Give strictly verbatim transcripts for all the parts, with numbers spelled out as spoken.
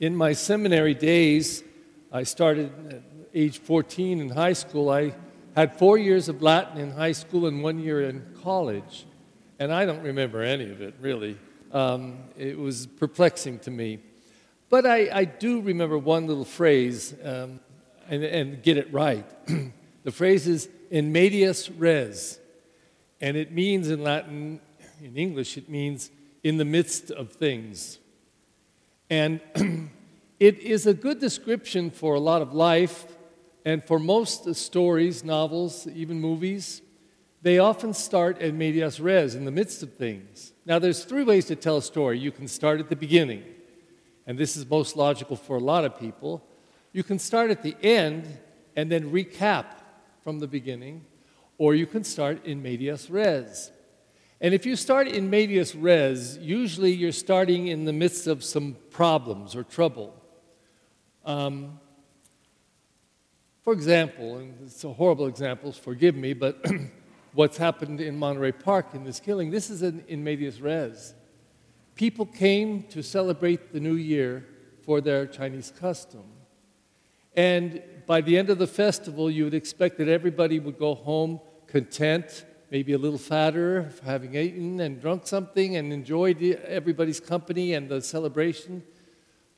In my seminary days, I started at age fourteen in high school. I had four years of Latin in high school and one year in college. And I don't remember any of it, really. Um, it was perplexing to me. But I, I do remember one little phrase, um, and, and get it right. The phrase is, in medias res. And it means in Latin, in English, it means in the midst of things. And it is a good description for a lot of life, and for most stories, novels, even movies, they often start in medias res, in the midst of things. Now, there's three ways to tell a story. You can start at the beginning, and this is most logical for a lot of people. You can start at the end and then recap from the beginning, or you can start in medias res. And if you start in medias res, usually you're starting in the midst of some problems or trouble. Um, for example, and it's a horrible example, forgive me, but what's happened in Monterey Park in this killing, this is an in medias res. People came to celebrate the New Year for their Chinese custom. And by the end of the festival, you would expect that everybody would go home content, maybe a little fatter, having eaten and drunk something and enjoyed everybody's company and the celebration.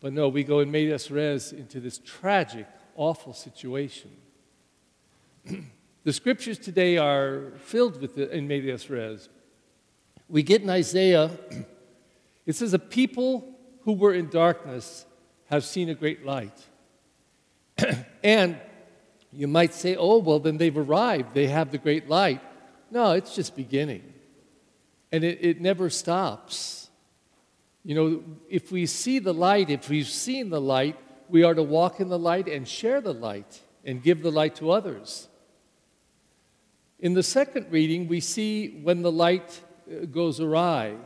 But no, we go in medias res into this tragic, awful situation. The scriptures today are filled with the in medias res. We get in Isaiah, it says, a people who were in darkness have seen a great light. And you might say, oh, well, then they've arrived. They have the great light. No, it's just beginning. And it, it never stops. You know, if we see the light, if we've seen the light, we are to walk in the light and share the light and give the light to others. In the second reading, we see when the light goes awry.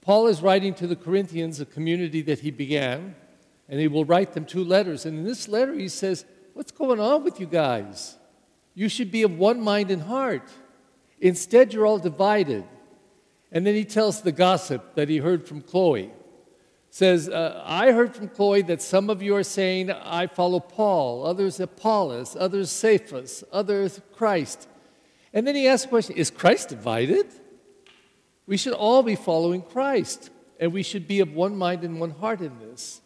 Paul is writing to the Corinthians, a community that he began, and he will write them two letters. And in this letter, he says, what's going on with you guys? You should be of one mind and heart. Instead, you're all divided. And then he tells the gossip that he heard from Chloe. Says, uh, I heard from Chloe that some of you are saying, I follow Paul, others Apollos, others Cephas, others Christ. And then he asks the question, is Christ divided? We should all be following Christ, and we should be of one mind and one heart in this.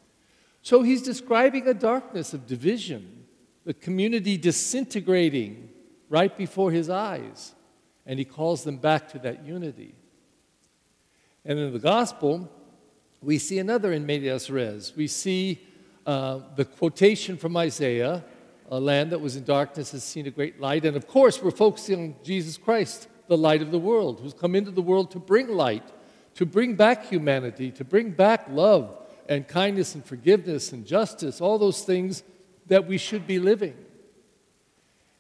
So he's describing a darkness of division, the community disintegrating right before his eyes, and he calls them back to that unity. And in the gospel, we see another in medias res. We see uh, the quotation from Isaiah, a land that was in darkness has seen a great light. And of course, we're focusing on Jesus Christ, the light of the world, who's come into the world to bring light, to bring back humanity, to bring back love and kindness and forgiveness and justice, all those things that we should be living.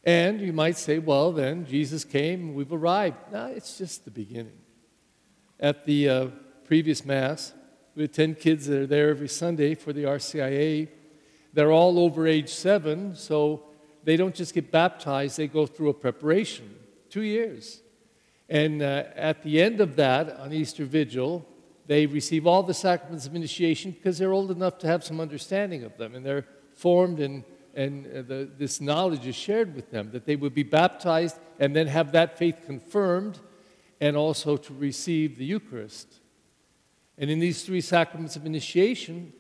And you might say, well, then Jesus came, we've arrived. No, it's just the beginning. At the uh, previous Mass, we had ten kids that are there every Sunday for the R C I A. They're all over age seven, so they don't just get baptized, they go through a preparation, two years. And uh, at the end of that, on Easter Vigil, they receive all the sacraments of initiation because they're old enough to have some understanding of them, and they're formed in and the, this knowledge is shared with them, that they would be baptized and then have that faith confirmed and also to receive the Eucharist. And in these three sacraments of initiation,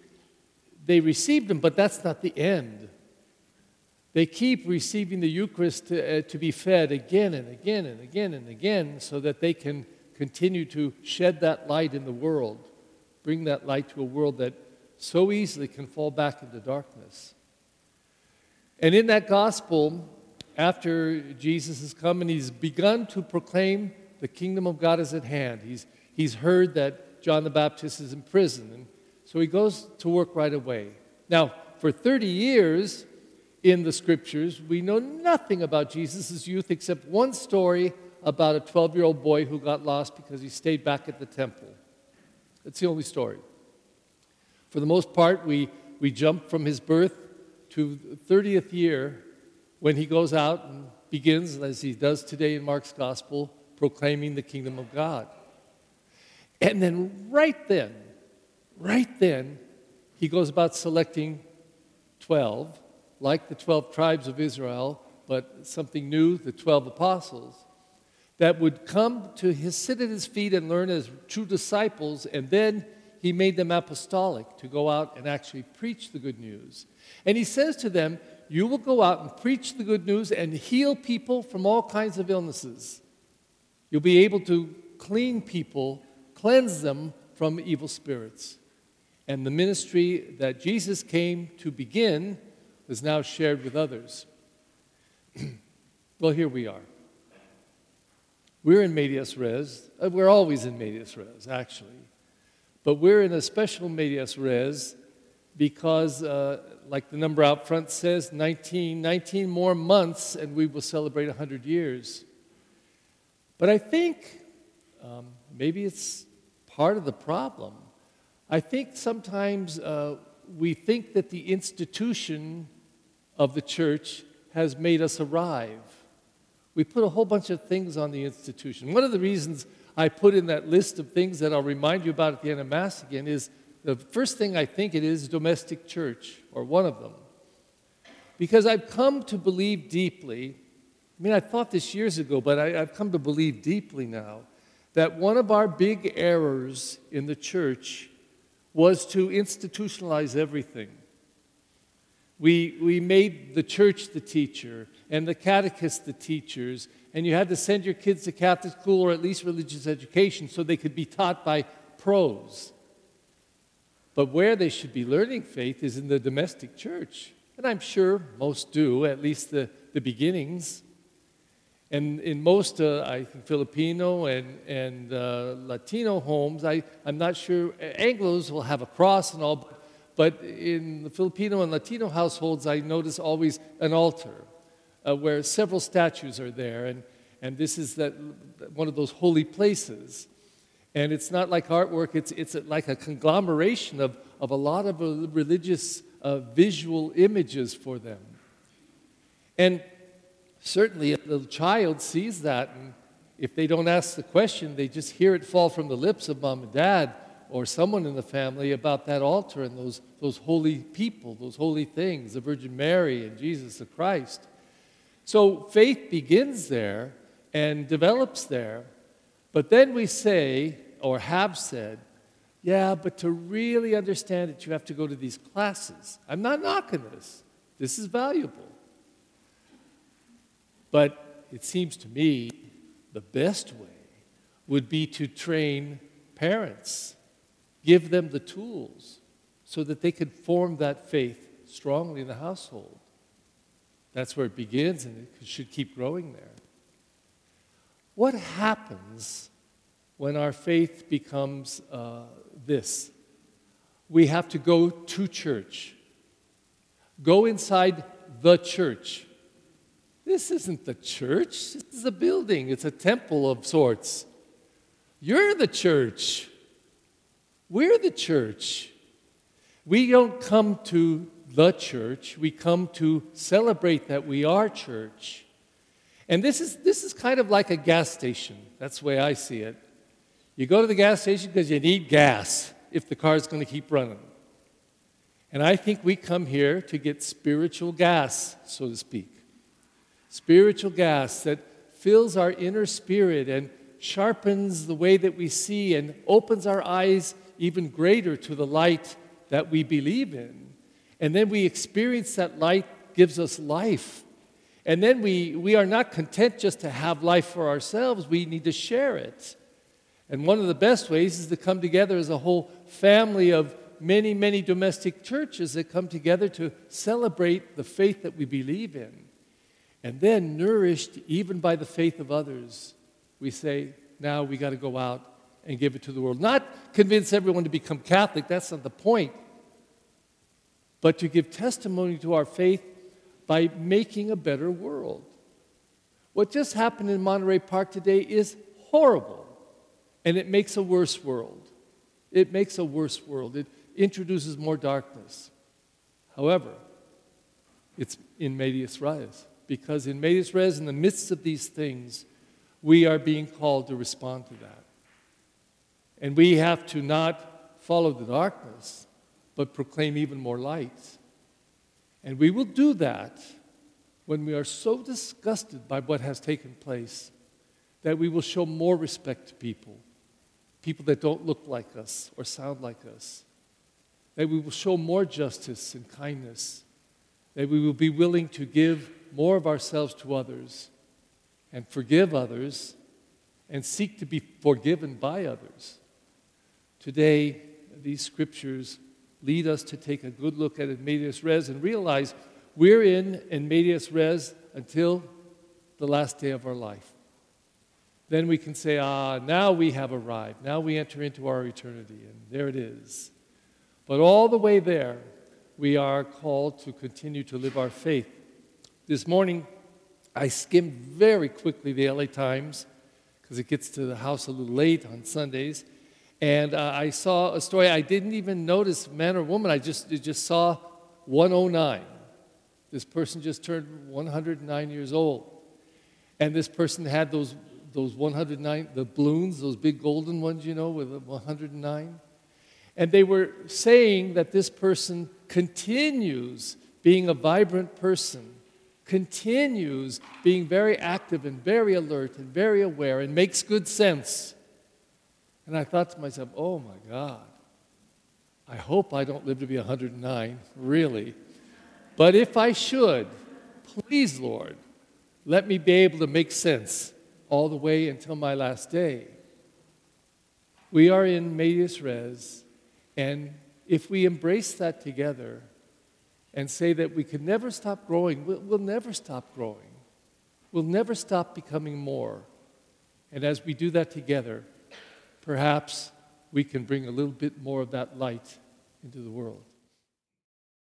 they received them, but that's not the end. They keep receiving the Eucharist to, uh, to be fed again and again and again and again so that they can continue to shed that light in the world, bring that light to a world that so easily can fall back into darkness. And in that gospel, after Jesus has come and he's begun to proclaim the kingdom of God is at hand, he's, he's heard that John the Baptist is in prison, and so he goes to work right away. Now, for thirty years in the scriptures, we know nothing about Jesus' youth except one story about a twelve-year-old boy who got lost because he stayed back at the temple. That's the only story. For the most part, we, we jump from his birth to the thirtieth year when he goes out and begins, as he does today in Mark's gospel, proclaiming the kingdom of God. And then right then, right then, He goes about selecting twelve, like the twelve tribes of Israel, but something new, the twelve apostles, that would come to his, sit at his feet and learn as true disciples, and then he made them apostolic to go out and actually preach the good news. And he says to them, you will go out and preach the good news and heal people from all kinds of illnesses. You'll be able to clean people, cleanse them from evil spirits. And the ministry that Jesus came to begin is now shared with others. Well, here we are. We're in medias res. We're always in medias res, actually. But we're in a special medias res because, uh, like the number out front says, nineteen, nineteen more months and we will celebrate one hundred years. But I think um, maybe it's part of the problem. I think sometimes uh, we think that the institution of the church has made us arrive. We put a whole bunch of things on the institution. One of the reasons I put in that list of things that I'll remind you about at the end of Mass again is the first thing I think it is domestic church, or one of them. Because I've come to believe deeply, I mean, I thought this years ago, but I, I've come to believe deeply now, that one of our big errors in the church was to institutionalize everything. We, we made the church the teacher and the catechist the teachers, and you had to send your kids to Catholic school or at least religious education so they could be taught by pros. But where they should be learning faith is in the domestic church, and I'm sure most do, at least the, the beginnings. And in most, uh, I think, Filipino and, and uh, Latino homes, I, I'm not sure, Anglos will have a cross and all, but, but in the Filipino and Latino households, I notice always an altar uh, where several statues are there, and, and this is that one of those holy places. And it's not like artwork, it's, it's like a conglomeration of, of a lot of religious uh, visual images for them. And certainly, a little child sees that, and if they don't ask the question, they just hear it fall from the lips of mom and dad or someone in the family about that altar and those, those holy people, those holy things, the Virgin Mary and Jesus the Christ. So faith begins there and develops there, but then we say, or have said, yeah, but to really understand it, you have to go to these classes. I'm not knocking this. This is valuable. But it seems to me the best way would be to train parents, give them the tools so that they can form that faith strongly in the household. That's where it begins, and it should keep growing there. What happens when our faith becomes uh, this? We have to go to church, go inside the church. This isn't the church. This is a building. It's a temple of sorts. You're the church. We're the church. We don't come to the church. We come to celebrate that we are church. And this is this is kind of like a gas station. That's the way I see it. You go to the gas station because you need gas if the car's going to keep running. And I think we come here to get spiritual gas, so to speak. Spiritual gas that fills our inner spirit and sharpens the way that we see and opens our eyes even greater to the light that we believe in. And then we experience that light, gives us life. And then we, we are not content just to have life for ourselves. We need to share it. And one of the best ways is to come together as a whole family of many, many domestic churches that come together to celebrate the faith that we believe in. And then, nourished even by the faith of others, we say, now we got to go out and give it to the world. Not convince everyone to become Catholic, that's not the point, but to give testimony to our faith by making a better world. What just happened in Monterey Park today is horrible, and it makes a worse world. It makes a worse world. It introduces more darkness. However, it's in medias res. Because in medias res, in the midst of these things, we are being called to respond to that. And we have to not follow the darkness, but proclaim even more light. And we will do that when we are so disgusted by what has taken place that we will show more respect to people, people that don't look like us or sound like us, that we will show more justice and kindness, that we will be willing to give more of ourselves to others and forgive others and seek to be forgiven by others. Today, these scriptures lead us to take a good look at in medias res and realize we're in in medias res until the last day of our life. Then we can say, ah, now we have arrived. Now we enter into our eternity, and there it is. But all the way there, we are called to continue to live our faith. This morning, I skimmed very quickly the L A Times, because it gets to the house a little late on Sundays, and uh, I saw a story. I didn't even notice man or woman. I just, I just saw one oh nine. This person just turned one hundred nine years old, and this person had those those one hundred nine, the balloons, those big golden ones, you know, with one hundred nine. And they were saying that this person continues being a vibrant person, continues being very active and very alert and very aware and makes good sense. And I thought to myself, oh my God, I hope I don't live to be one hundred nine, really. But if I should, please, Lord, let me be able to make sense all the way until my last day. We are in medias res. And if we embrace that together and say that we can never stop growing, we'll, we'll never stop growing. We'll never stop becoming more. And as we do that together, perhaps we can bring a little bit more of that light into the world.